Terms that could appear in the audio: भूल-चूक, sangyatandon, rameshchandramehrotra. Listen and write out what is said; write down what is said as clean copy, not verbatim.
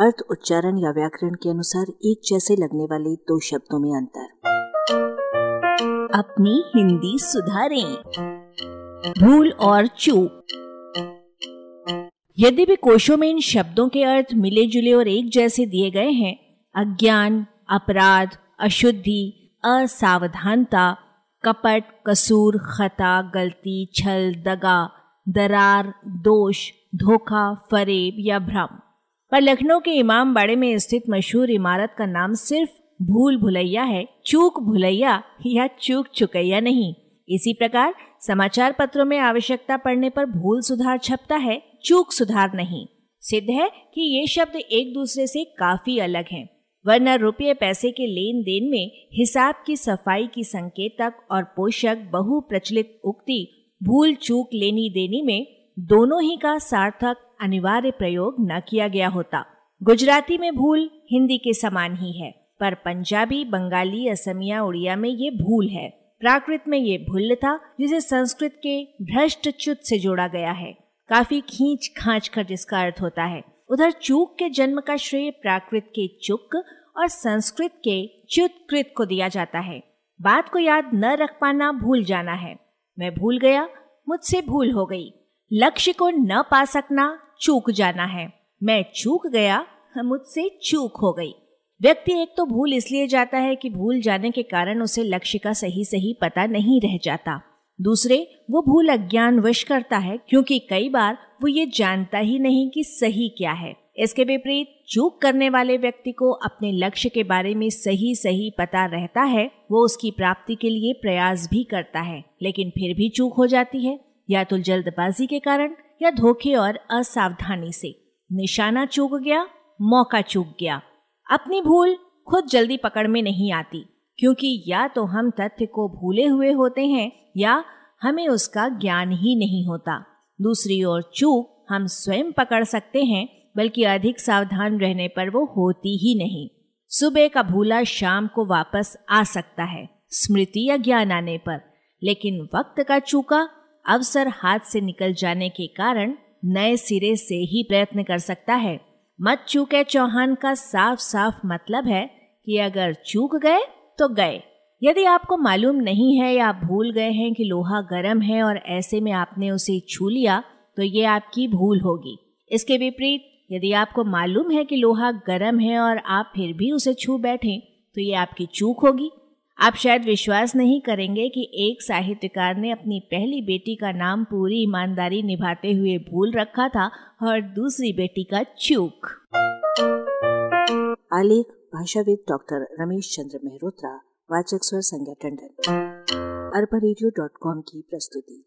अर्थ, उच्चारण या व्याकरण के अनुसार एक जैसे लगने वाले दो शब्दों में अंतर। अपनी हिंदी सुधारें। भूल और चूक। यदि भी कोशों में इन शब्दों के अर्थ मिले जुले और एक जैसे दिए गए हैं, अज्ञान, अपराध, अशुद्धि, असावधानता, कपट, कसूर, खता, गलती, छल, दगा, दरार, दोष, धोखा, फरेब या भ्रम, पर लखनऊ के इमाम बाड़े में स्थित मशहूर इमारत का नाम सिर्फ भूल भुलैया है, चूक भुलैया या चूक चुकैया नहीं। इसी प्रकार समाचार पत्रों में आवश्यकता पड़ने पर भूल सुधार छपता है, चूक सुधार नहीं। सिद्ध है कि ये शब्द एक दूसरे से काफी अलग हैं, वरना रुपये पैसे के लेन देन में हिसाब की सफाई की संकेतक और पोषक बहु प्रचलित उक्ति भूल चूक लेनी देनी में दोनों ही का सार्थक अनिवार्य प्रयोग न किया गया होता। गुजराती में भूल हिंदी के समान ही है, पर पंजाबी, बंगाली, असमिया, उड़िया में ये भूल है। प्राकृत में ये भूल था, जिसे संस्कृत के भ्रष्टच्युत से जोड़ा गया है। काफी खींच खांच कर जिसका अर्थ होता है। उधर चूक के जन्म का श्रेय प्राकृत के चुक और संस्कृत के च्युतकृत को दिया जाता है। बात को याद न रख पाना भूल जाना है। मैं भूल गया, मुझसे भूल हो गई। लक्ष्य को न पा सकना चूक जाना है। मैं चूक गया, मुझसे चूक हो गई। व्यक्ति एक तो भूल इसलिए जाता है कि भूल जाने के कारण उसे लक्ष्य का सही सही पता नहीं रह जाता। दूसरे, वो भूल अज्ञानवश करता है, क्योंकि कई बार वो ये जानता ही नहीं कि सही क्या है। इसके विपरीत चूक करने वाले व्यक्ति को अपने लक्ष्य के बारे में सही सही पता रहता है। वो उसकी प्राप्ति के लिए प्रयास भी करता है, लेकिन फिर भी चूक हो जाती है, या तो जल्दबाजी के कारण या धोखे और असावधानी से। निशाना चूक गया, मौका चूक गया। अपनी भूल खुद जल्दी पकड़ में नहीं आती, क्योंकि या तो हम तथ्य को भूले हुए होते हैं या हमें उसका ज्ञान ही नहीं होता। दूसरी ओर चूक हम स्वयं पकड़ सकते हैं, बल्कि अधिक सावधान रहने पर वो होती ही नहीं। सुबह का भूला शाम को वापस आ सकता है स्मृति या ज्ञान आने पर, लेकिन वक्त का चूका अवसर हाथ से निकल जाने के कारण नए सिरे से ही प्रयत्न कर सकता है। मत चूके चौहान का साफ साफ मतलब है कि अगर चूक गए तो गए। यदि आपको मालूम नहीं है या आप भूल गए हैं कि लोहा गर्म है और ऐसे में आपने उसे छू लिया, तो ये आपकी भूल होगी। इसके विपरीत, यदि आपको मालूम है कि लोहा गर्म है और आप फिर भी उसे छू बैठे, तो ये आपकी चूक होगी। आप शायद विश्वास नहीं करेंगे कि एक साहित्यकार ने अपनी पहली बेटी का नाम पूरी ईमानदारी निभाते हुए भूल रखा था और दूसरी बेटी का चूक। आलेख भाषाविद डॉक्टर रमेश चंद्र मेहरोत्रा। वाचक स्वर संज्ञा टंडन। arparadio.com की प्रस्तुति।